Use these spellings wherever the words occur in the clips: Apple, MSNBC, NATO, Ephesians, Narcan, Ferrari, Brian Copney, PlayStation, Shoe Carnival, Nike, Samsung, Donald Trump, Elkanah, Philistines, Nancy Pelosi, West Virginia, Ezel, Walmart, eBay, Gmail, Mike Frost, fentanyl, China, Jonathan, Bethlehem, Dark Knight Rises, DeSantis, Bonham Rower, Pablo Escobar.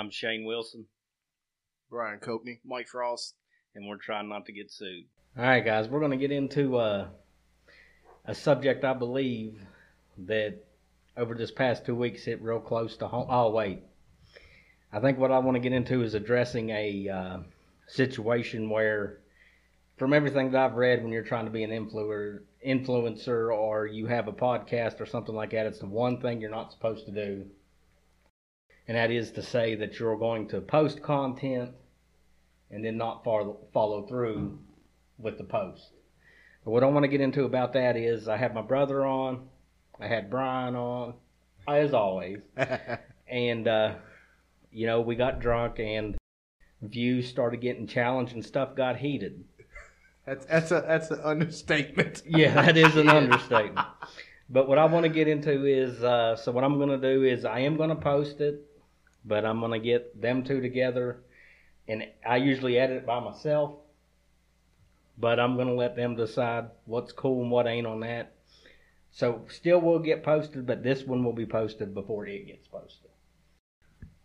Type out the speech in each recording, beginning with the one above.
I'm Shane Wilson. Brian Copney. Mike Frost. And we're trying not to get sued. All right, guys. We're going to get into a subject I believe that over this past 2 weeks hit real close to home. Oh, wait. I think what I want to get into is addressing a situation where, from everything that I've read, when you're trying to be an influencer or you have a podcast or something like that, it's the one thing you're not supposed to do. And that is to say that you're going to post content and then not follow through with the post. But what I want to get into about that is I had my brother on. I had Brian on, as always. And, you know, we got drunk and views started getting challenged and stuff got heated. That's an understatement. Yeah, that is an understatement. But what I want to get into is, so what I'm going to do is I am going to post it, but I'm going to get them two together. And I usually edit it by myself, but I'm going to let them decide what's cool and what ain't on that. So still will get posted, but this one will be posted before it gets posted.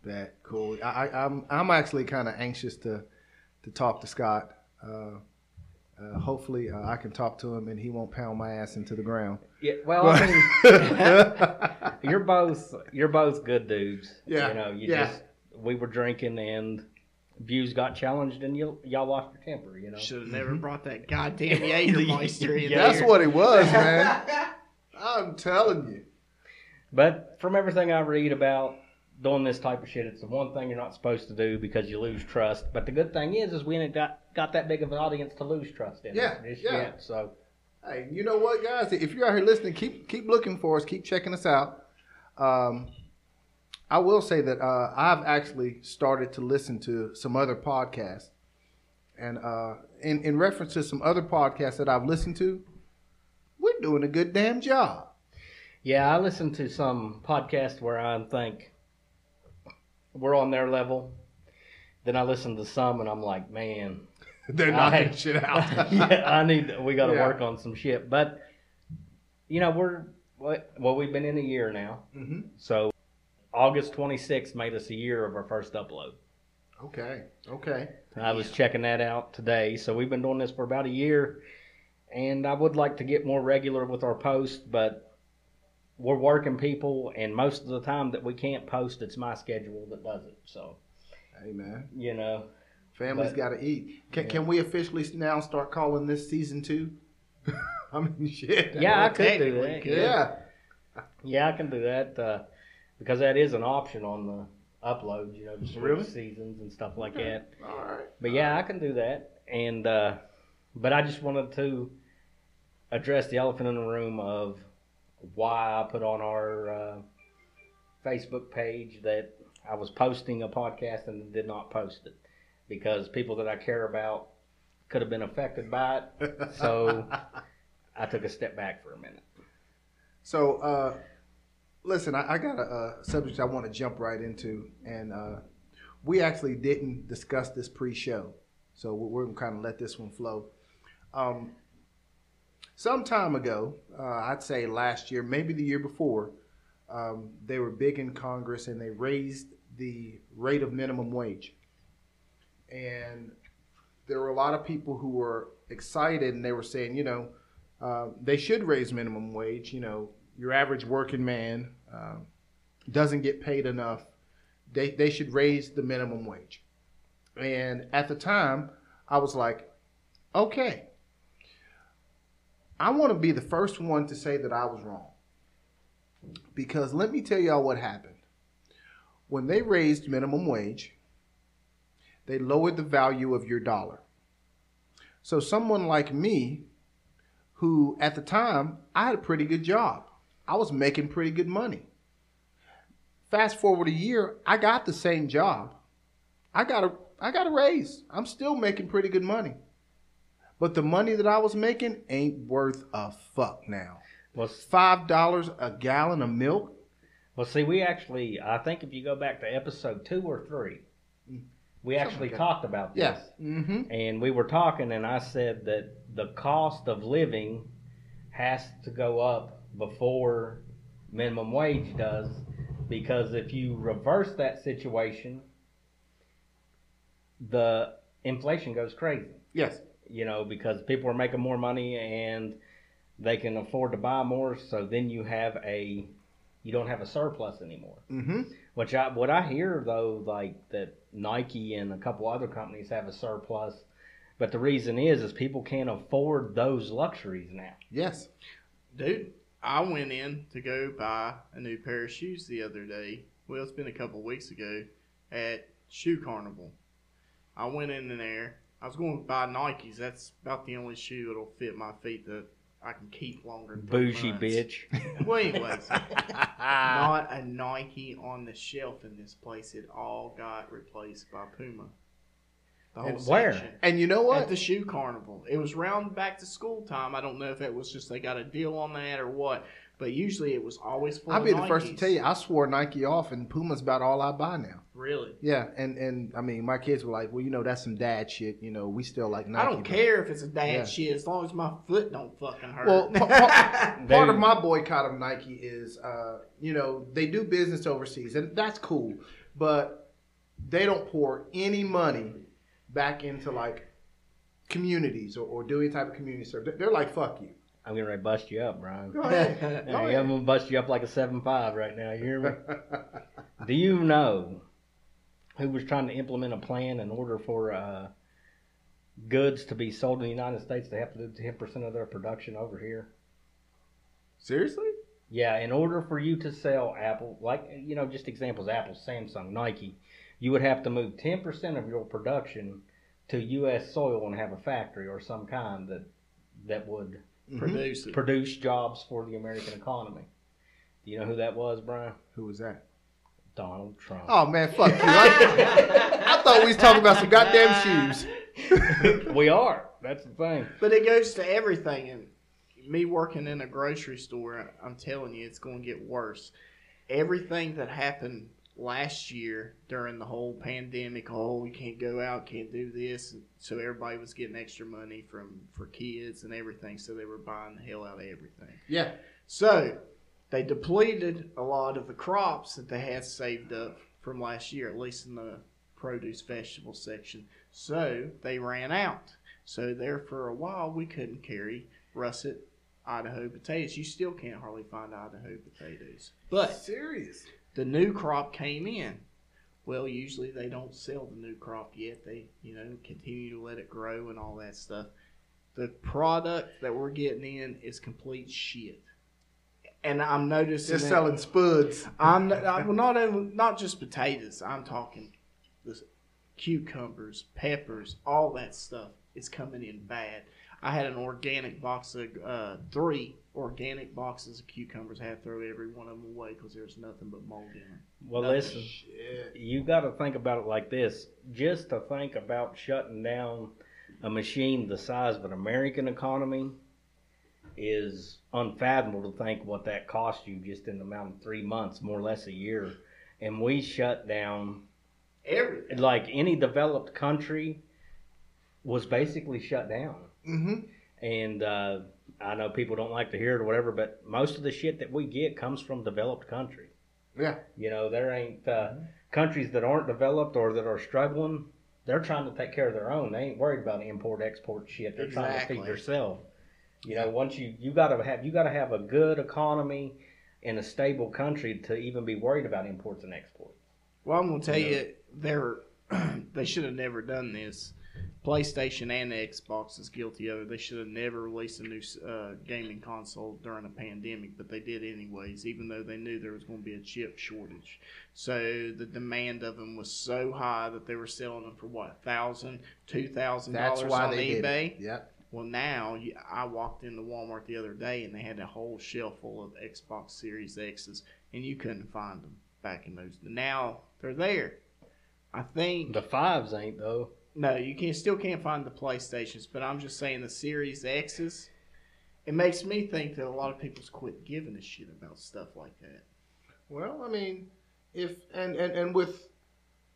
That cool. I'm actually kind of anxious to talk to Scott. Hopefully I can talk to him and he won't pound my ass into the ground. Yeah. Well, I mean, you're both good dudes. Yeah. You know, we were drinking and views got challenged and y'all lost your temper, you know. Should have never brought that goddamn Yeager Meister in there. That's what it was, man. I'm telling you. But from everything I read about doing this type of shit, it's the one thing you're not supposed to do because you lose trust. But the good thing is we ain't got that big of an audience to lose trust in. Yeah, yet, so. Hey, you know what, guys? If you're out here listening, keep looking for us. Keep checking us out. I will say that I've actually started to listen to some other podcasts. And in reference to some other podcasts that I've listened to, we're doing a good damn job. Yeah, I listen to some podcasts where I think we're on their level. Then I listen to some and I'm like, man. They're knocking shit out. We got to work on some shit. But, you know, we've been in a year now. Mm-hmm. So. August 26th made us a year of our first upload. Okay. I was checking that out today. So we've been doing this for about a year. And I would like to get more regular with our posts, but we're working people. And most of the time that we can't post, it's my schedule that does it. So, hey, man. You know. Family's got to eat. Can we officially now start calling this season 2? I mean, shit. Yeah, I could do that. Yeah, I can do that. Because that is an option on the upload, you know, just really? Seasons and stuff like that. All right. But I can do that. And, but I just wanted to address the elephant in the room of why I put on our Facebook page that I was posting a podcast and did not post it. Because people that I care about could have been affected by it. So I took a step back for a minute. So, listen, I got a subject I want to jump right into, and we actually didn't discuss this pre-show, so we're going to kind of let this one flow. Some time ago, I'd say last year, maybe the year before, they were big in Congress, and they raised the rate of minimum wage. And there were a lot of people who were excited, and they were saying, you know, they should raise minimum wage, you know. Your average working man doesn't get paid enough. They should raise the minimum wage. And at the time, I was like, okay. I want to be the first one to say that I was wrong. Because let me tell y'all what happened. When they raised minimum wage, they lowered the value of your dollar. So someone like me, who at the time, I had a pretty good job. I was making pretty good money. Fast forward a year, I got the same job. I got a raise. I'm still making pretty good money. But the money that I was making ain't worth a fuck now. Well, $5 a gallon of milk. Well, see, we actually, I think if you go back to episode 2 or 3, we actually talked about this. Yes. Mm-hmm. And we were talking, and I said that the cost of living has to go up before minimum wage does, because if you reverse that situation the inflation goes crazy. Yes. You know, because people are making more money and they can afford to buy more. So then you have you don't have a surplus anymore. Mm-hmm. Which what I hear though, like that Nike and a couple other companies have a surplus, but the reason is people can't afford those luxuries now. Yes, dude. I went in to go buy a new pair of shoes the other day. Well, it's been a couple of weeks ago at Shoe Carnival. I went in there. I was going to buy Nikes. That's about the only shoe that'll fit my feet that I can keep longer than 3 months. Bougie bitch. Well, anyways, not a Nike on the shelf in this place. It all got replaced by Puma. Where? And you know what? At the Shoe Carnival. It was round back to school time. I don't know if it was just they got a deal on that or what, but usually it was always full of Nikes. I'll be the first to tell you, I swore Nike off, and Puma's about all I buy now. Really? Yeah, and I mean, my kids were like, well, you know, that's some dad shit. You know, we still like Nike. I don't care if it's a dad shit as long as my foot don't fucking hurt. Well, part of my boycott of Nike is, you know, they do business overseas, and that's cool, but they don't pour any money back into like communities or do any type of community service. They're like, fuck you. I'm going to bust you up, Brian. Go ahead. Go ahead. I'm going to bust you up like a 7.5 right now. You hear me? Do you know who was trying to implement a plan in order for goods to be sold in the United States? They have to do 10% of their production over here. Seriously? Yeah, in order for you to sell Apple, like, you know, just examples, Apple, Samsung, Nike, you would have to move 10% of your production to U.S. soil and have a factory or some kind that would produce jobs for the American economy. Do you know who that was, Brian? Who was that? Donald Trump. Oh, man, fuck you. I thought we was talking about some goddamn shoes. We are. That's the thing. But it goes to everything. And me working in a grocery store, I'm telling you, it's going to get worse. Everything that happened last year during the whole pandemic, we can't go out, can't do this, so everybody was getting extra money for kids and everything, so they were buying the hell out of everything. Yeah. So they depleted a lot of the crops that they had saved up from last year, at least in the produce vegetable section. So they ran out. So there for a while we couldn't carry russet Idaho potatoes. You still can't hardly find Idaho potatoes. But seriously, the new crop came in. Well, usually they don't sell the new crop yet. They, you know, continue to let it grow and all that stuff. The product that we're getting in is complete shit. And I'm noticing they're selling spuds. Not just potatoes. I'm talking cucumbers, peppers, all that stuff is coming in bad. I had an organic box of three organic boxes of cucumbers. I had to throw every one of them away because there's nothing but mold in them. Well, listen, you got to think about it like this. Just to think about shutting down a machine the size of an American economy is unfathomable, to think what that cost you just in the amount of 3 months, more or less a year. And we shut down everything. Like any developed country was basically shut down. Mm-hmm. And I know people don't like to hear it or whatever, but most of the shit that we get comes from developed countries. Yeah. You know, there ain't countries that aren't developed or that are struggling. They're trying to take care of their own. They ain't worried about import-export shit. They're trying to feed themselves. You know, once you gotta have a good economy and a stable country to even be worried about imports and exports. Well, I'm gonna tell you, they should have never done this. PlayStation and Xbox is guilty of it. They should have never released a new gaming console during a pandemic, but they did anyways, even though they knew there was going to be a chip shortage. So the demand of them was so high that they were selling them for, what, $1,000, $2,000 on eBay? Yep. Well, now, I walked into Walmart the other day, and they had a whole shelf full of Xbox Series X's, and you couldn't find them back in those. Now, they're there. I think the 5s ain't, though. No, you still can't find the PlayStations, but I'm just saying the Series X's. It makes me think that a lot of people's quit giving a shit about stuff like that. Well, I mean, and with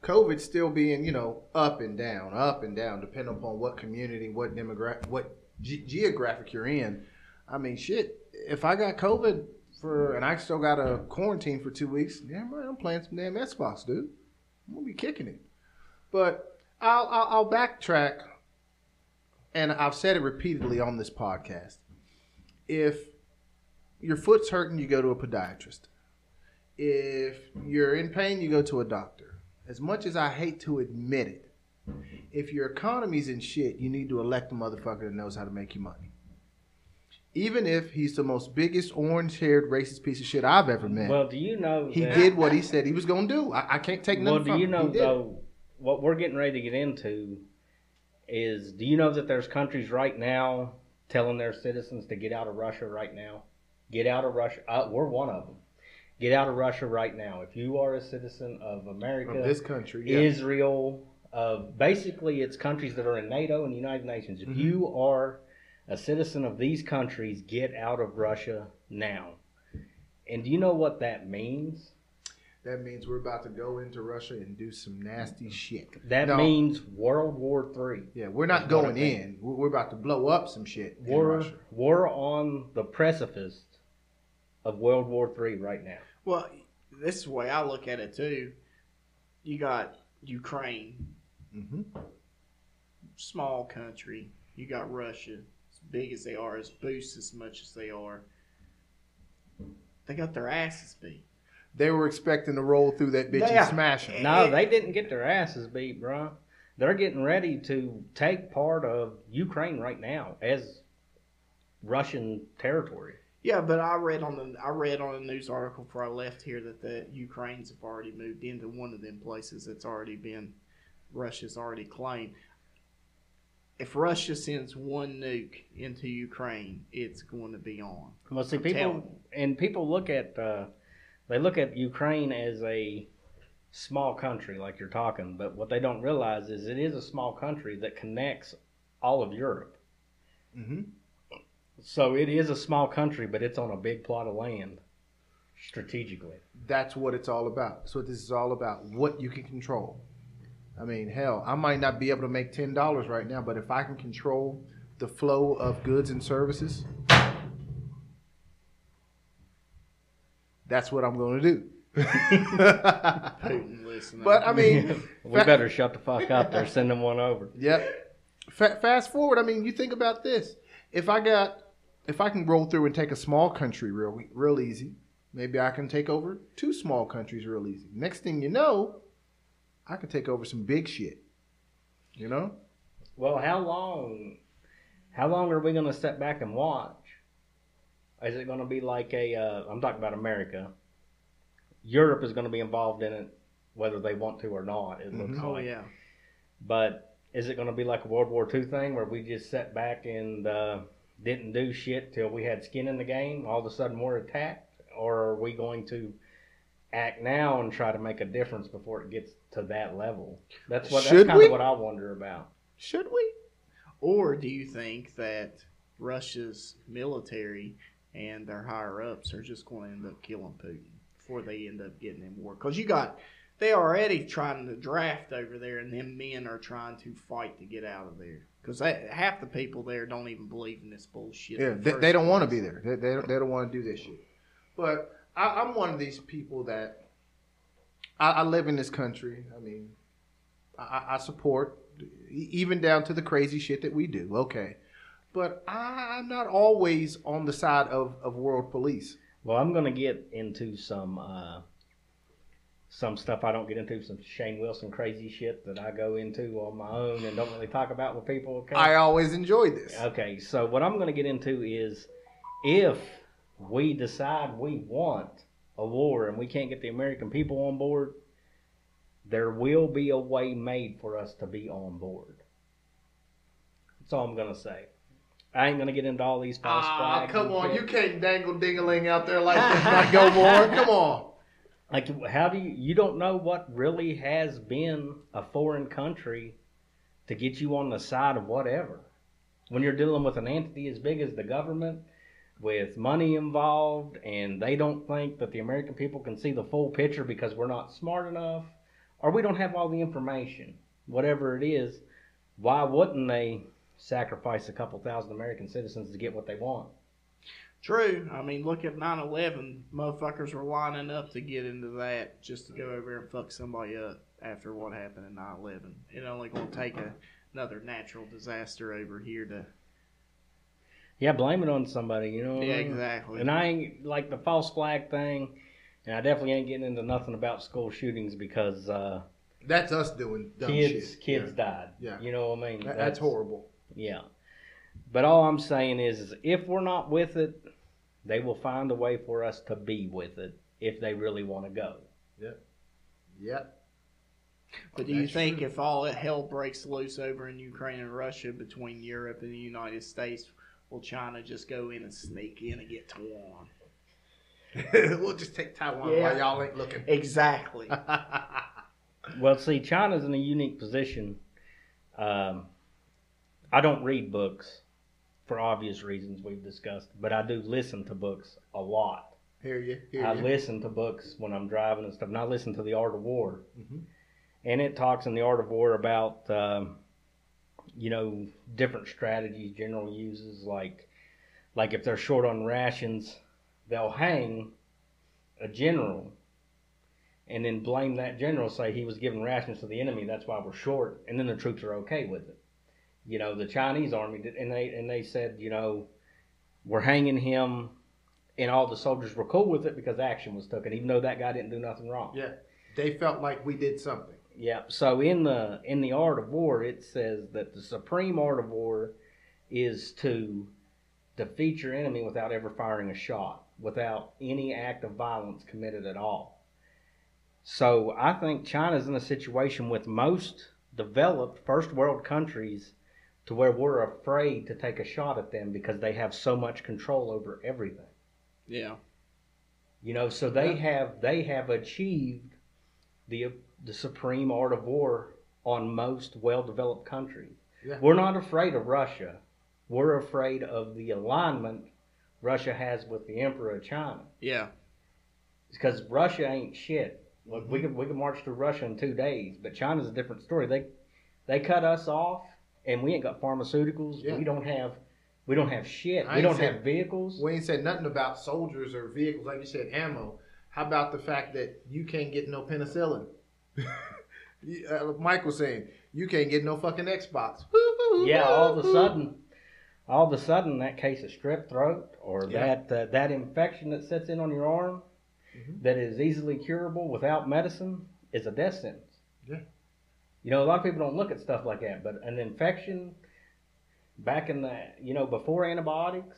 COVID still being, you know, up and down, depending upon what community, what demographic, what geographic you're in. I mean, shit, if I got COVID and I still got a quarantine for 2 weeks, damn right, I'm playing some damn Xbox, dude. I'm gonna be kicking it, but I'll backtrack, and I've said it repeatedly on this podcast. If your foot's hurting, you go to a podiatrist. If you're in pain, you go to a doctor. As much as I hate to admit it, if your economy's in shit, you need to elect a motherfucker that knows how to make you money. Even if he's the most biggest orange-haired racist piece of shit I've ever met. Well, do you know he did what he said he was going to do. I can't take nothing from him. Well, do you know, though, what we're getting ready to get into is, do you know that there's countries right now telling their citizens to get out of Russia right now? Get out of Russia. We're one of them. Get out of Russia right now. If you are a citizen of America, of this country, yeah. Israel, basically it's countries that are in NATO and the United Nations. If mm-hmm. you are a citizen of these countries, get out of Russia now. And do you know what that means? That means we're about to go into Russia and do some nasty shit. That means World War III. Yeah, we're not going in. We're about to blow up some shit in Russia. We're on the precipice of World War III right now. Well, this is the way I look at it, too. You got Ukraine. Mm-hmm. Small country. You got Russia. Big as they are, as boost as much as they are, they got their asses beat. They were expecting to roll through that bitch and smash them. No, they didn't get their asses beat, bro. They're getting ready to take part of Ukraine right now as Russian territory. Yeah, but I read on a news article before I left here that the Ukrainians have already moved into one of them places that's already been Russia's already claimed. If Russia sends one nuke into Ukraine, it's going to be on. Well, see, people look at they look at Ukraine as a small country, like you're talking. But what they don't realize is it is a small country that connects all of Europe. Mm-hmm. So it is a small country, but it's on a big plot of land strategically. That's what it's all about. That's what this is all about. What you can control. I mean, hell, I might not be able to make $10 right now, but if I can control the flow of goods and services, that's what I'm going to do. Putin, listen. But, I mean... we better shut the fuck up there. Send them one over. Yep. Fast forward, I mean, you think about this. If I can roll through and take a small country real easy, maybe I can take over two small countries real easy. Next thing you know... I could take over some big shit, you know? Well, how long are we going to step back and watch? Is it going to be like I'm talking about America. Europe is going to be involved in it, whether they want to or not, it looks like. Oh, yeah. But is it going to be like a World War II thing where we just sat back and didn't do shit till we had skin in the game? All of a sudden we're attacked? Or are we going to act now and try to make a difference before it gets to that level? That's kind of what I wonder about. Should we? Or do you think that Russia's military and their higher ups are just going to end up killing Putin before they end up getting in war? Because they already trying to draft over there, and them men are trying to fight to get out of there. Because half the people there don't even believe in this bullshit. Yeah, they don't want to be there. They don't want to do this shit. But I'm one of these people that I live in this country. I mean, I support even down to the crazy shit that we do. Okay. But I'm not always on the side of world police. Well, I'm going to get into some stuff I don't get into, some Shane Wilson crazy shit that I go into on my own and don't really talk about with people. Okay? I always enjoy this. Okay. So what I'm going to get into is if we decide we want a war and we can't get the American people on board, there will be a way made for us to be on board. That's all I'm going to say. I ain't going to get into all these false flags. Come on. You can't dangle-dingaling out there like this not go more. Come on. Like, how do you don't know what really has been a foreign country to get you on the side of whatever. When you're dealing with an entity as big as the government, with money involved, and they don't think that the American people can see the full picture because we're not smart enough or we don't have all the information, whatever it is, why wouldn't they sacrifice a couple thousand American citizens to get what they want? True. I mean, look at 9/11. Motherfuckers were lining up to get into that just to go over and fuck somebody up after what happened in 9/11. It only going to take another natural disaster over here to... Yeah, blame it on somebody, you know what I mean? Exactly. And I ain't, like, the false flag thing, and I definitely ain't getting into nothing about school shootings because... that's us doing dumb shit. Kids died. Yeah. You know what I mean? That's horrible. Yeah. But all I'm saying is if we're not with it, they will find a way for us to be with it if they really want to go. Yep. Yep. But do you think if all hell breaks loose over in Ukraine and Russia between Europe and the United States, will China just go in and sneak in and get Taiwan? We'll just take Taiwan while y'all ain't looking. Exactly. Well, see, China's in a unique position. I don't read books for obvious reasons we've discussed, but I do listen to books a lot. I listen to books when I'm driving and stuff, and I listen to The Art of War. Mm-hmm. And it talks in The Art of War about, you know, different strategies general uses. Like if they're short on rations, they'll hang a general and then blame that general, say he was giving rations to the enemy, that's why we're short, and then the troops are okay with it. You know, the Chinese army did, and they said, you know, we're hanging him, and all the soldiers were cool with it because action was taken, even though that guy didn't do nothing wrong. Yeah, they felt like we did something. Yeah, so in the Art of War, it says that the supreme art of war is to defeat your enemy without ever firing a shot, without any act of violence committed at all. So I think China's in a situation with most developed first world countries to where we're afraid to take a shot at them because they have so much control over everything. Yeah. You know, so they have achieved the supreme art of war on most well-developed countries. Yeah. We're not afraid of Russia. We're afraid of the alignment Russia has with the Emperor of China. Yeah. Because Russia ain't shit. Look, mm-hmm. we can march through Russia in 2 days, but China's a different story. They cut us off, and we ain't got pharmaceuticals. Yeah. We don't have shit. We don't have vehicles. We ain't said nothing about soldiers or vehicles, like you said, ammo. How about the fact that you can't get no penicillin? Mike was saying, you can't get no fucking Xbox. Yeah, all of a sudden, that case of strep throat or that infection that sets in on your arm mm-hmm. that is easily curable without medicine is a death sentence. Yeah. You know, a lot of people don't look at stuff like that, but an infection back in the, you know, before antibiotics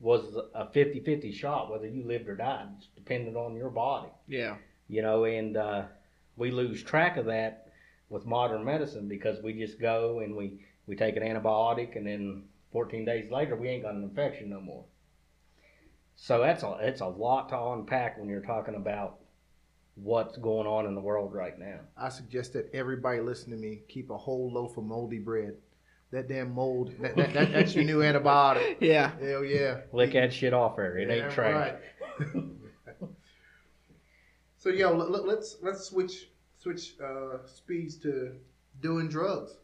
was a 50-50 shot whether you lived or died, depending on your body. Yeah. You know, and we lose track of that with modern medicine because we just go and we take an antibiotic and then 14 days later we ain't got an infection no more. So it's a lot to unpack when you're talking about what's going on in the world right now. I suggest that everybody listen to me keep a whole loaf of moldy bread. That damn mold, that's your new antibiotic. Yeah. Hell yeah. Lick that shit off her. It ain't trash. Right. So yo, let's switch speeds to doing drugs.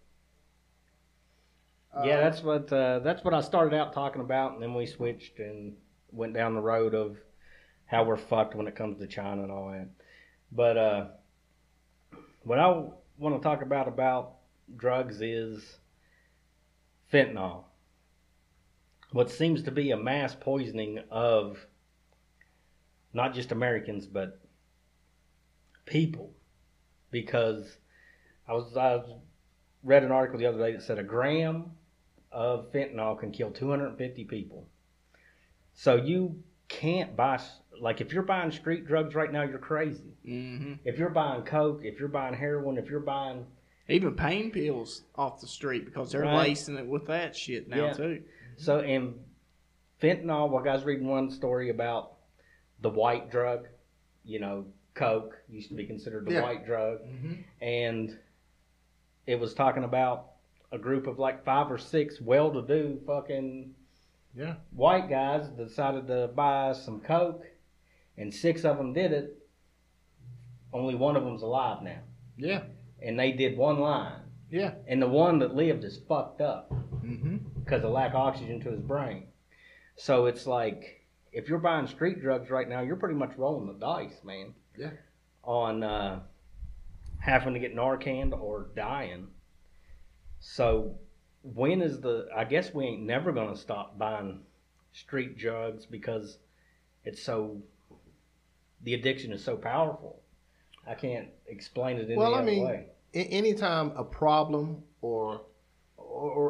Yeah, that's what I started out talking about, and then we switched and went down the road of how we're fucked when it comes to China and all that. But what I want to talk about drugs is fentanyl. What seems to be a mass poisoning of not just Americans, but people. Because I read an article the other day that said 1 gram of fentanyl can kill 250 people. So you can't buy... Like, if you're buying street drugs right now, you're crazy. Mm-hmm. If you're buying coke, if you're buying heroin, if you're buying... Even pain pills off the street because they're lacing it with that shit now, too. So, and fentanyl, well, I was reading one story about the white drug. You know, coke used to be considered the white drug. Mm-hmm. And it was talking about a group of like 5 or 6 well-to-do fucking white guys decided to buy some coke. And 6 of them did it. Only 1 of them's alive now. Yeah. And they did 1 line. Yeah. And the one that lived is fucked up. Mm-hmm. Because of lack of oxygen to his brain. So it's like, if you're buying street drugs right now, you're pretty much rolling the dice, man. Yeah. On having to get Narcan or dying. So when is the? I guess we ain't never gonna stop buying street drugs because it's so. The addiction is so powerful. I can't explain it in any other way. Well, I mean, anytime a problem or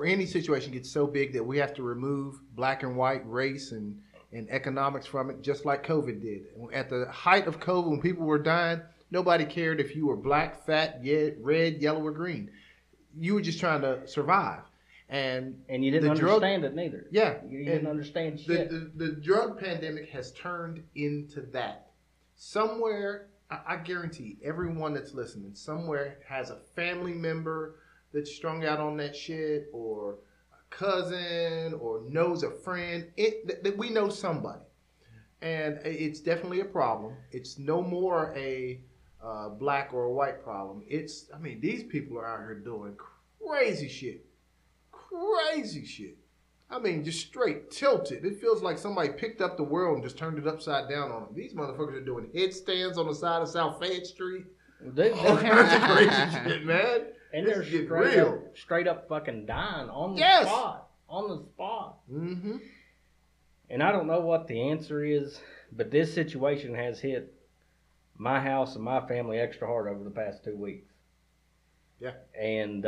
any situation gets so big that we have to remove black and white, race, and economics from it, just like COVID did. At the height of COVID, when people were dying, nobody cared if you were black, fat, red, yellow, or green. You were just trying to survive. And you didn't understand it neither. Yeah. You didn't understand shit. The drug pandemic has turned into that. Somewhere, I guarantee everyone that's listening, somewhere has a family member that's strung out on that shit, or a cousin, or knows a friend. We know somebody. And it's definitely a problem. It's no more a black or a white problem. It's, I mean, these people are out here doing crazy shit. Crazy shit. I mean, just straight tilted. It feels like somebody picked up the world and just turned it upside down on them. These motherfuckers are doing headstands on the side of South Fayette Street. All kinds of crazy shit, man. And they're straight up fucking dying on the spot. On the spot. Mm-hmm. And I don't know what the answer is, but this situation has hit my house and my family extra hard over the past 2 weeks. Yeah. And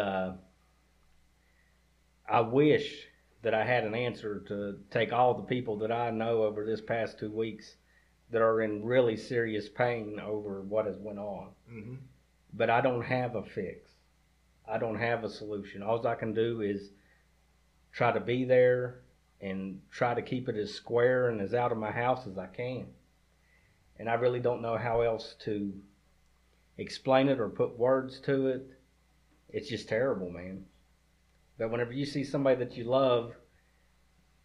I wish that I had an answer to take all the people that I know over this past 2 weeks that are in really serious pain over what has went on. Mm-hmm. But I don't have a fix. I don't have a solution. All I can do is try to be there and try to keep it as square and as out of my house as I can. And I really don't know how else to explain it or put words to it. It's just terrible, man. But whenever you see somebody that you love,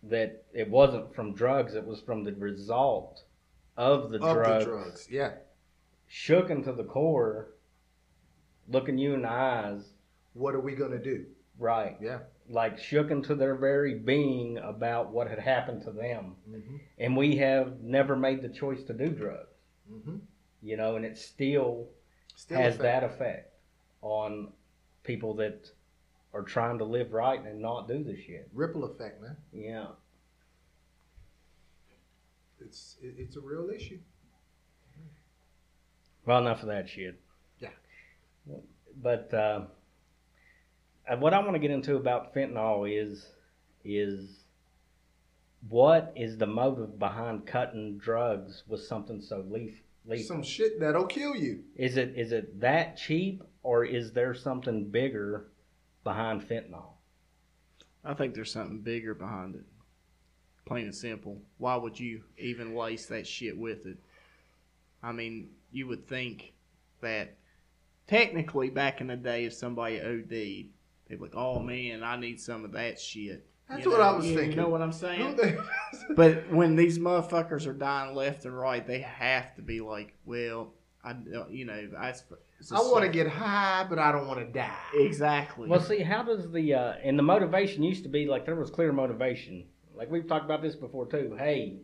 that it wasn't from drugs, it was from the result of the drugs. Of the drugs, yeah. Shook into the core, looking you in the eyes. What are we going to do? Right. Yeah. Like shook into their very being about what had happened to them. Mm-hmm. And we have never made the choice to do drugs. Mm-hmm. You know, and it still has that effect on people that are trying to live right and not do this shit. Ripple effect, man. Yeah. It's a real issue. Well, enough of that shit. Yeah. But what I want to get into about fentanyl is what is the motive behind cutting drugs with something so lethal? Some shit that'll kill you. Is it that cheap, or is there something bigger behind fentanyl? I think there's something bigger behind it. Plain and simple. Why would you even lace that shit with it? I mean, you would think that technically back in the day, if somebody OD'd, they'd be like, oh man, I need some of that shit. That's what I was thinking. You know what I'm saying? But when these motherfuckers are dying left and right, they have to be like, well, I want to get high, but I don't want to die. Exactly. Well, see, how does and the motivation used to be like there was clear motivation. Like we've talked about this before too. Hey,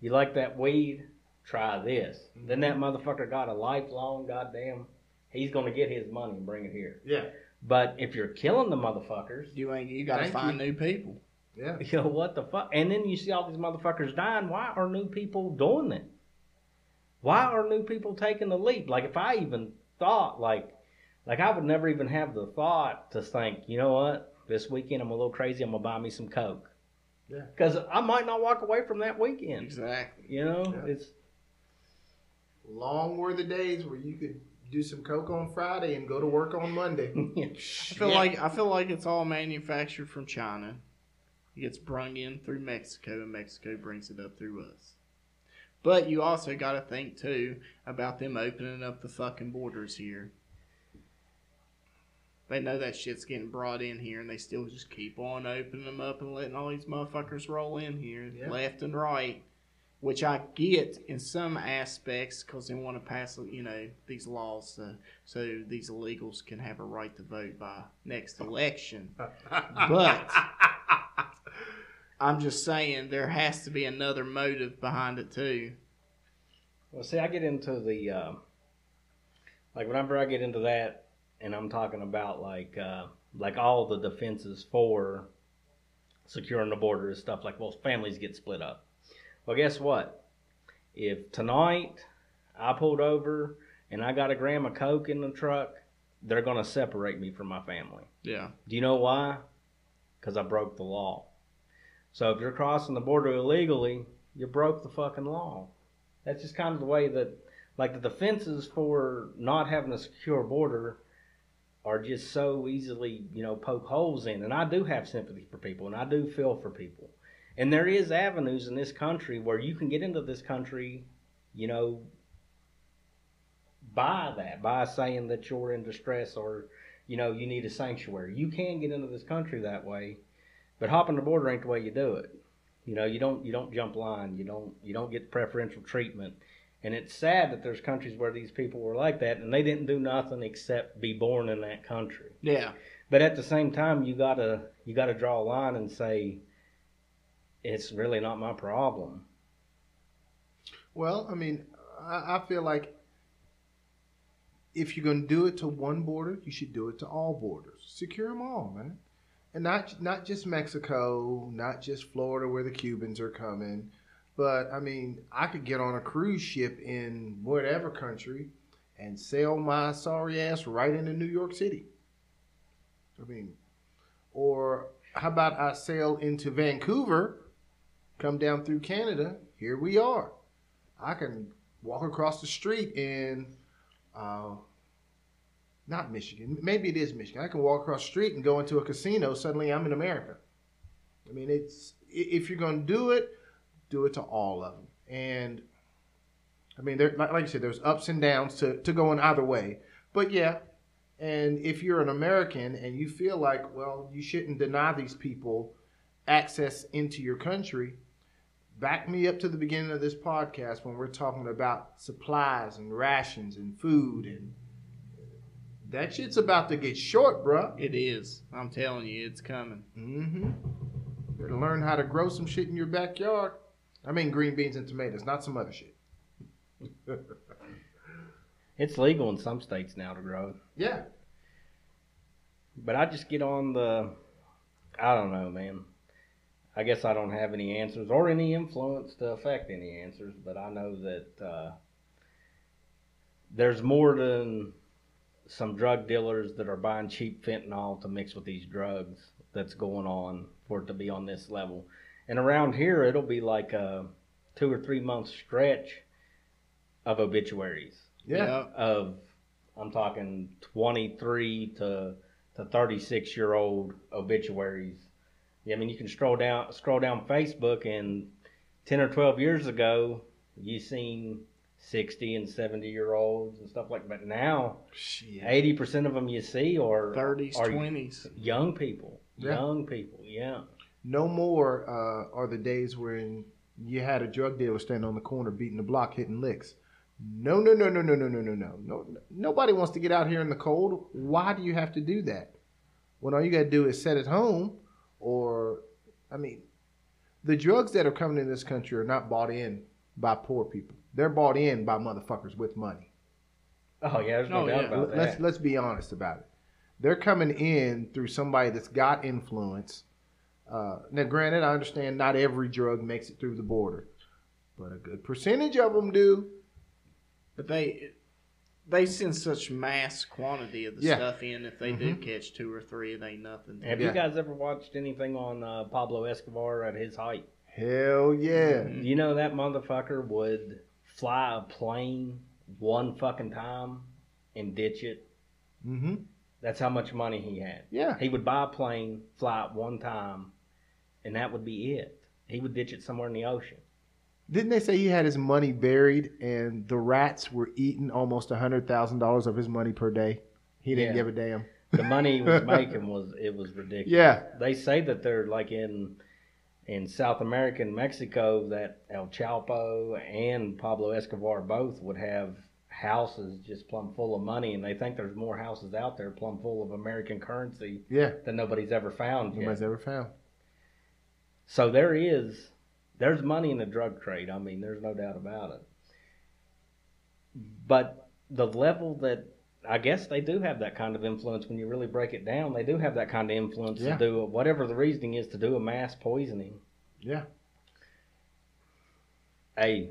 you like that weed? Try this. Mm-hmm. Then that motherfucker got a lifelong goddamn. He's gonna get his money and bring it here. Yeah. But if you're killing the motherfuckers, you gotta find new people. Yeah. You know, what the fuck? And then you see all these motherfuckers dying. Why are new people doing it? Why are new people taking the leap? Like, if I even thought, like I would never even have the thought to think, you know what, this weekend I'm a little crazy, I'm going to buy me some Coke. Yeah. Because I might not walk away from that weekend. Exactly. You know, yeah. It's... Long were the days where you could do some Coke on Friday and go to work on Monday. Yeah. I feel like it's all manufactured from China. It gets brung in through Mexico, and Mexico brings it up through us. But you also got to think, too, about them opening up the fucking borders here. They know that shit's getting brought in here, and they still just keep on opening them up and letting all these motherfuckers roll in here, yeah, left and right, which I get in some aspects because they want to pass, these laws so these illegals can have a right to vote by next election. But I'm just saying there has to be another motive behind it too. Well, see, I get into the like whenever I get into that, and I'm talking about like all the defenses for securing the border is stuff like, well, families get split up. Well, guess what? If tonight I pulled over and I got a gram of coke in the truck, they're going to separate me from my family. Yeah. Do you know why? Because I broke the law. So if you're crossing the border illegally, you broke the fucking law. That's just kind of the way that, like, the defenses for not having a secure border are just so easily, you know, poke holes in. And I do have sympathy for people, and I do feel for people. And there is avenues in this country where you can get into this country, you know, by that, by saying that you're in distress or, you know, you need a sanctuary. You can get into this country that way, but hopping the border ain't the way you do it. You know, you don't jump line. You don't get preferential treatment. And it's sad that there's countries where these people were like that, and they didn't do nothing except be born in that country. Yeah. But at the same time, you gotta draw a line and say, it's really not my problem. Well, I mean, I feel like if you're going to do it to one border, you should do it to all borders. Secure them all, man. And not just Mexico, not just Florida where the Cubans are coming. But, I mean, I could get on a cruise ship in whatever country and sail my sorry ass right into New York City. I mean, or how about I sail into Vancouver, come down through Canada, here we are. I can walk across the street in, not Michigan, maybe it is Michigan. I can walk across the street and go into a casino, suddenly I'm in America. I mean, it's if you're going to do it, do it to all of them. And, I mean, there, like you said, there's ups and downs to going either way. But, yeah, and if you're an American and you feel like, well, you shouldn't deny these people access into your country, back me up to the beginning of this podcast when we're talking about supplies and rations and food. And that shit's about to get short, bro. It is. I'm telling you, it's coming. Mm-hmm. You better learn how to grow some shit in your backyard. I mean, green beans and tomatoes, not some other shit. It's legal in some states now to grow. Yeah. But I just get on the, I don't know, man. I guess I don't have any answers or any influence to affect any answers, but I know that there's more than some drug dealers that are buying cheap fentanyl to mix with these drugs that's going on for it to be on this level. And around here, it'll be like a 2 or 3 month stretch of obituaries. Yeah. Of, I'm talking 23 to 36 year old obituaries. I mean, you can scroll down Facebook, and 10 or 12 years ago, you seen 60 and 70 year olds and stuff like that. But now, shit, 80% of them you see are 30s, 20s, young people. Yeah. Young people, yeah. No more are the days when you had a drug dealer stand on the corner beating the block, hitting licks. No. Nobody wants to get out here in the cold. Why do you have to do that? When all you got to do is sit at home, or, I mean, the drugs that are coming in this country are not bought in by poor people. They're bought in by motherfuckers with money. Oh, yeah, there's no doubt about that. Let's be honest about it. They're coming in through somebody that's got influence. Now, granted, I understand not every drug makes it through the border, but a good percentage of them do. But they send such mass quantity of the stuff in. If they do catch 2 or 3, it ain't nothing. Have you guys ever watched anything on Pablo Escobar at his height? Hell yeah. Mm-hmm. You know that motherfucker would fly a plane one fucking time and ditch it. Mm-hmm. That's how much money he had. Yeah. He would buy a plane, fly it one time, and that would be it. He would ditch it somewhere in the ocean. Didn't they say he had his money buried and the rats were eating almost $100,000 of his money per day? He didn't give a damn. The money he was making was ridiculous. Yeah. They say that they're like in South America and Mexico that El Chapo and Pablo Escobar both would have houses just plumb full of money, and they think there's more houses out there plumb full of American currency that nobody's ever found. So there's money in the drug trade. I mean, there's no doubt about it. But the level that, I guess they do have that kind of influence when you really break it down. They do have that kind of influence to do whatever the reasoning is to do a mass poisoning. Yeah. Hey,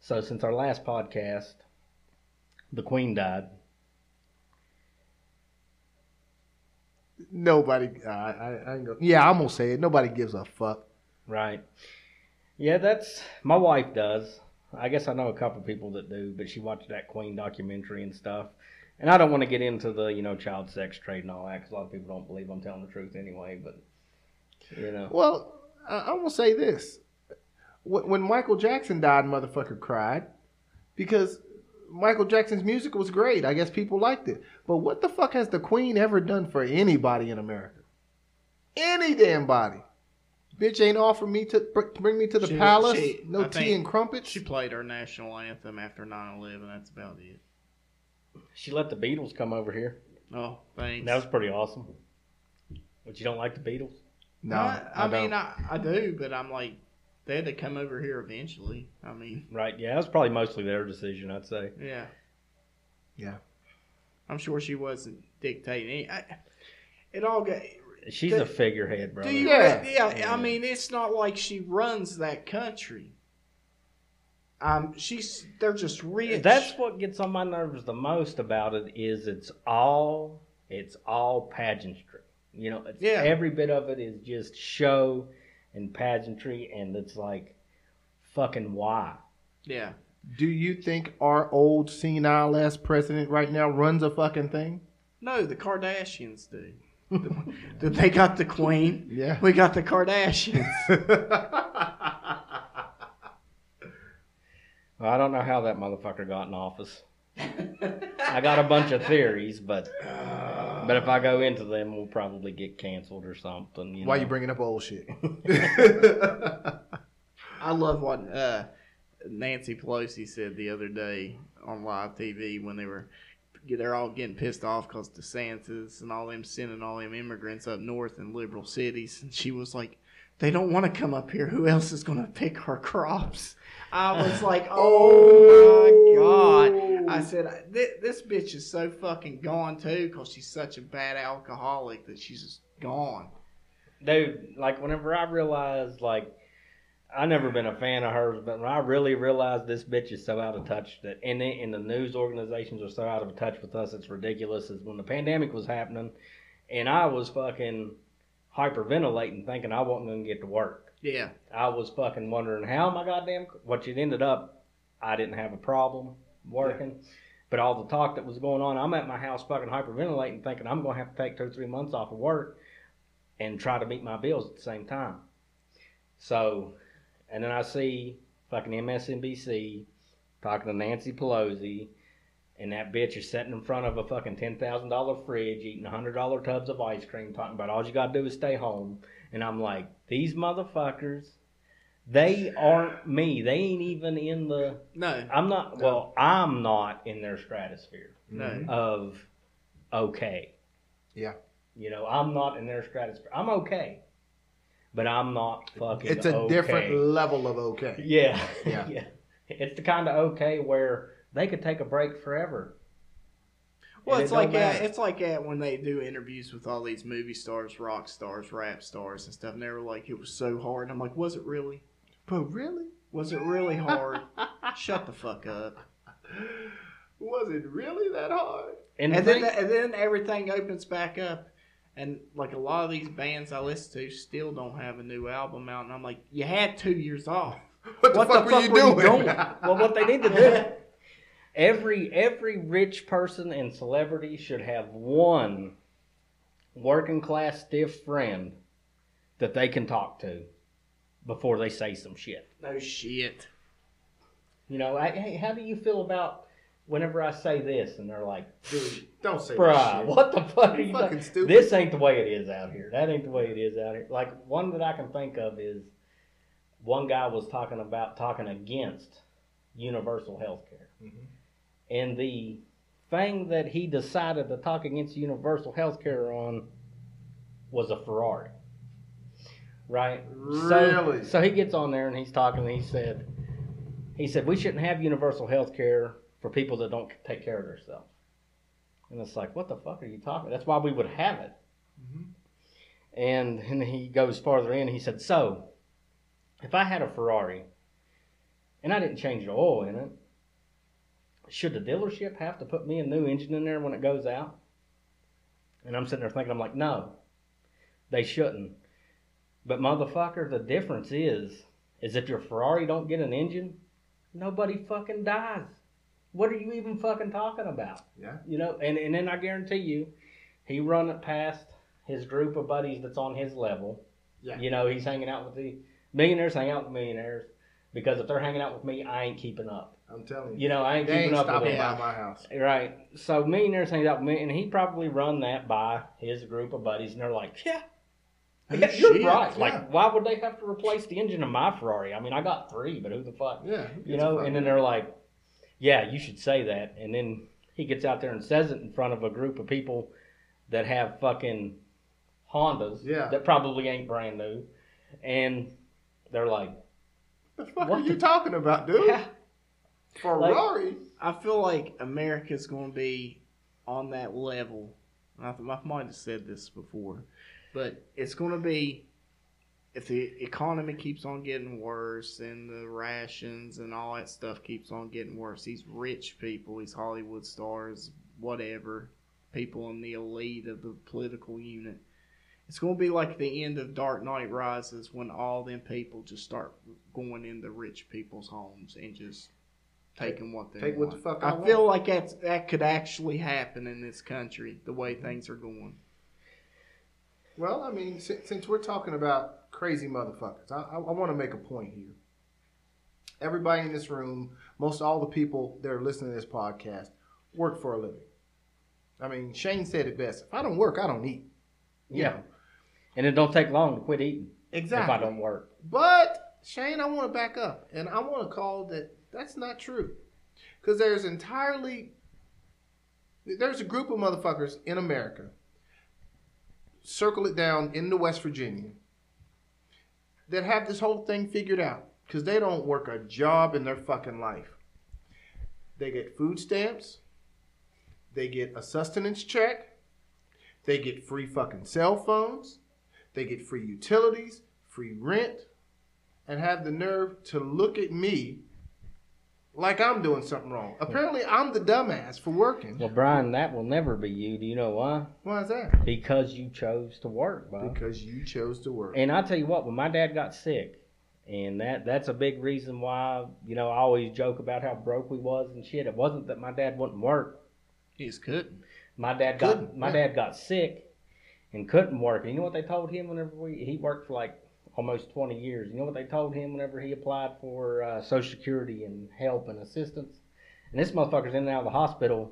so since our last podcast, the Queen died. I'm gonna say it. Nobody gives a fuck. Right. Yeah, that's, my wife does. I guess I know a couple people that do, but she watched that Queen documentary and stuff. And I don't want to get into the, child sex trade and all that, because a lot of people don't believe I'm telling the truth anyway, but, Well, I'm going to say this. When Michael Jackson died, motherfucker cried, because Michael Jackson's music was great. I guess people liked it. But what the fuck has the Queen ever done for anybody in America? Any damn body. Bitch ain't offered me to bring me to the palace. No tea and crumpets. She played her national anthem after 9/11. That's about it. She let the Beatles come over here. Oh, thanks. That was pretty awesome. But you don't like the Beatles? No, I do, but I'm like, they had to come over here eventually. I mean, right? Yeah, it was probably mostly their decision, I'd say. Yeah. Yeah. I'm sure she wasn't dictating. She's a figurehead, brother. Yeah. I mean, it's not like she runs that country. They're just rich. That's what gets on my nerves the most about it is it's all pageantry. Every bit of it is just show and pageantry, and it's like, fucking why? Yeah. Do you think our old senile ass president right now runs a fucking thing? No, the Kardashians do. They got the Queen. Yeah. We got the Kardashians. Well, I don't know how that motherfucker got in office. I got a bunch of theories, but if I go into them, we'll probably get canceled or something. Why are you bringing up old shit? I love what Nancy Pelosi said the other day on live TV when they were... They're all getting pissed off because DeSantis and all them sending all them immigrants up north in liberal cities. And she was like, they don't want to come up here. Who else is going to pick our crops? I was like, oh, my God. I said, this bitch is so fucking gone, too, because she's such a bad alcoholic that she's just gone. Dude, like, whenever I realized, like, I've never been a fan of hers, but when I really realized this bitch is so out of touch that and the news organizations are so out of touch with us, it's ridiculous, is when the pandemic was happening and I was fucking hyperventilating thinking I wasn't going to get to work. Yeah. I was fucking wondering how my goddamn... What it ended up, I didn't have a problem working, but all the talk that was going on, I'm at my house fucking hyperventilating thinking I'm going to have to take 2 or 3 months off of work and try to meet my bills at the same time. So... And then I see fucking MSNBC talking to Nancy Pelosi, and that bitch is sitting in front of a fucking $10,000 fridge eating $100 tubs of ice cream, talking about all you got to do is stay home. And I'm like, these motherfuckers, they aren't me. They ain't even in the... No. I'm not in their stratosphere of okay. Yeah. I'm not in their stratosphere. I'm okay. But I'm not fucking okay. It's a different level of okay. Yeah. Yeah. It's the kind of okay where they could take a break forever. Well, it's like when they do interviews with all these movie stars, rock stars, rap stars and stuff, and they were like, it was so hard. And I'm like, was it really? But really? Was it really hard? Shut the fuck up. Was it really that hard? And then everything opens back up. And, like, a lot of these bands I listen to still don't have a new album out. And I'm like, you had 2 years off. What the fuck were you doing? Well, what they need to do, every rich person and celebrity should have one working-class stiff friend that they can talk to before they say some shit. No shit. Hey, how do you feel about... Whenever I say this, and they're like, dude, don't say that shit. What the fuck are you fucking stupid? This ain't the way it is out here. That ain't the way it is out here. Like, one that I can think of is one guy was talking against universal health care. Mm-hmm. And the thing that he decided to talk against universal health care on was a Ferrari. right? Really? So he gets on there and he's talking and he said, we shouldn't have universal health care for people that don't take care of themselves. And it's like, what the fuck are you talking? That's why we would have it. Mm-hmm. And he goes farther in. He said, so if I had a Ferrari and I didn't change the oil in it, should the dealership have to put me a new engine in there when it goes out? And I'm sitting there thinking, I'm like, no, they shouldn't. But motherfucker, the difference is if your Ferrari don't get an engine, nobody fucking dies. What are you even fucking talking about? Yeah. You know, and then I guarantee you, he run it past his group of buddies that's on his level. Yeah. You know, he's hanging out with the millionaires, hang out with millionaires, because if they're hanging out with me, I ain't keeping up. I'm telling you. You know, I ain't keeping up with them. They ain't stopping by my house. Right. So millionaires hang out with me, and he probably run that by his group of buddies, and they're like, yeah. Yeah, you're right. Yeah. Like, why would they have to replace the engine of my Ferrari? I mean, I got three, but who the fuck? Yeah. You know, and then they're like, yeah, you should say that. And then he gets out there and says it in front of a group of people that have fucking Hondas that probably ain't brand new. And they're like, the fuck what are you talking about, dude? Yeah. Ferrari? Like, I feel like America's going to be on that level. I might have said this before. But it's going to be, if the economy keeps on getting worse and the rations and all that stuff keeps on getting worse, these rich people, these Hollywood stars, whatever, people in the elite of the political unit, it's going to be like the end of Dark Knight Rises when all them people just start going into rich people's homes and just taking what they want. Take what the fuck I want. I feel like that could actually happen in this country, the way things are going. Well, I mean, since we're talking about crazy motherfuckers, I want to make a point here. Everybody in this room, most all the people that are listening to this podcast, work for a living. I mean, Shane said it best. If I don't work, I don't eat. You know? And it don't take long to quit eating. Exactly. If I don't work. But, Shane, I want to back up. And I want to call that's not true. Because there's a group of motherfuckers in America. Circle it down into West Virginia that have this whole thing figured out because they don't work a job in their fucking life. They get food stamps. They get a sustenance check. They get free fucking cell phones. They get free utilities, free rent, and have the nerve to look at me like I'm doing something wrong. Apparently, I'm the dumbass for working. Well, Brian, that will never be you. Do you know why? Why is that? Because you chose to work, Bob. Because you chose to work. And I tell you what, when my dad got sick, and that's a big reason why, you know, I always joke about how broke we was and shit. It wasn't that my dad wouldn't work. He just couldn't. My dad got sick and couldn't work. And you know what they told him whenever he worked for like almost 20 years. You know what they told him whenever he applied for Social Security and help and assistance? And this motherfucker's in and out of the hospital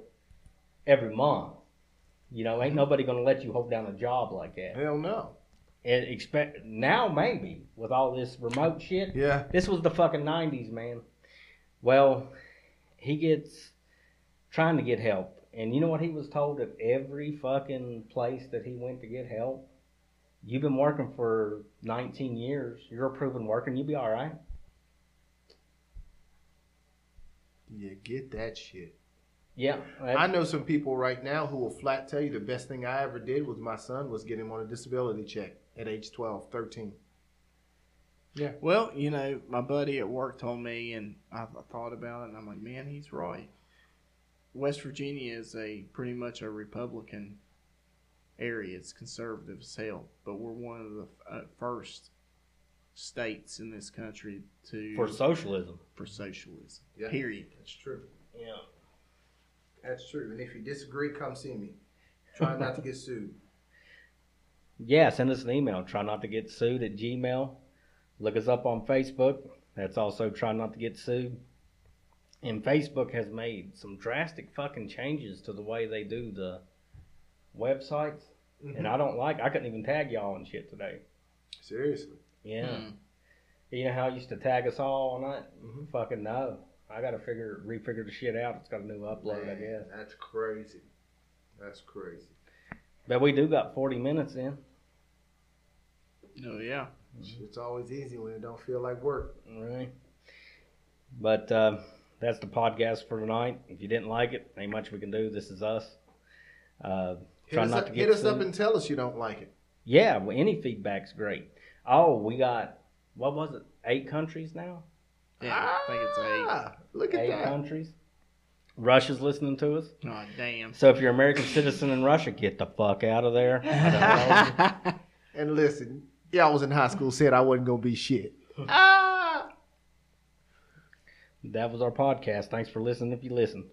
every month. You know, ain't nobody going to let you hold down a job like that. Hell no. And now maybe, with all this remote shit. Yeah. This was the fucking 90s, man. Well, he gets trying to get help. And you know what he was told at every fucking place that he went to get help? You've been working for 19 years. You're a proven worker, and you'll be all right. You get that shit. Yeah. I know some people right now who will flat tell you the best thing I ever did with my son was get him on a disability check at age 12, 13. Yeah. Well, you know, my buddy at work told me, and I thought about it, and I'm like, man, he's right. West Virginia is pretty much a Republican area. It's conservative as hell, but we're one of the first states in this country for socialism. Yeah. Period. That's true. Yeah, that's true. And if you disagree, come see me. Try not to get sued. Yeah, send us an email. Try not to get sued at Gmail. Look us up on Facebook. That's also Try Not to Get Sued. And Facebook has made some drastic fucking changes to the way they do the websites, and I couldn't even tag y'all and shit today. Seriously? Yeah. Mm. You know how I used to tag us all on that? Mm-hmm. Fucking no. I gotta refigure the shit out. It's got a new upload, man, I guess. That's crazy. But we do got 40 minutes in. Oh yeah. It's always easy when it don't feel like work. All right. But that's the podcast for tonight. If you didn't like it, ain't much we can do. This is us. Hit us up and tell us you don't like it. Yeah, well, any feedback's great. Oh, we got, what was it, 8 countries now? Yeah, I think it's 8. Look at 8 that. 8 countries. Russia's listening to us. Oh, damn. So if you're an American citizen in Russia, get the fuck out of there. I don't know. And listen, y'all was in high school, said I wasn't going to be shit. That was our podcast. Thanks for listening if you listened.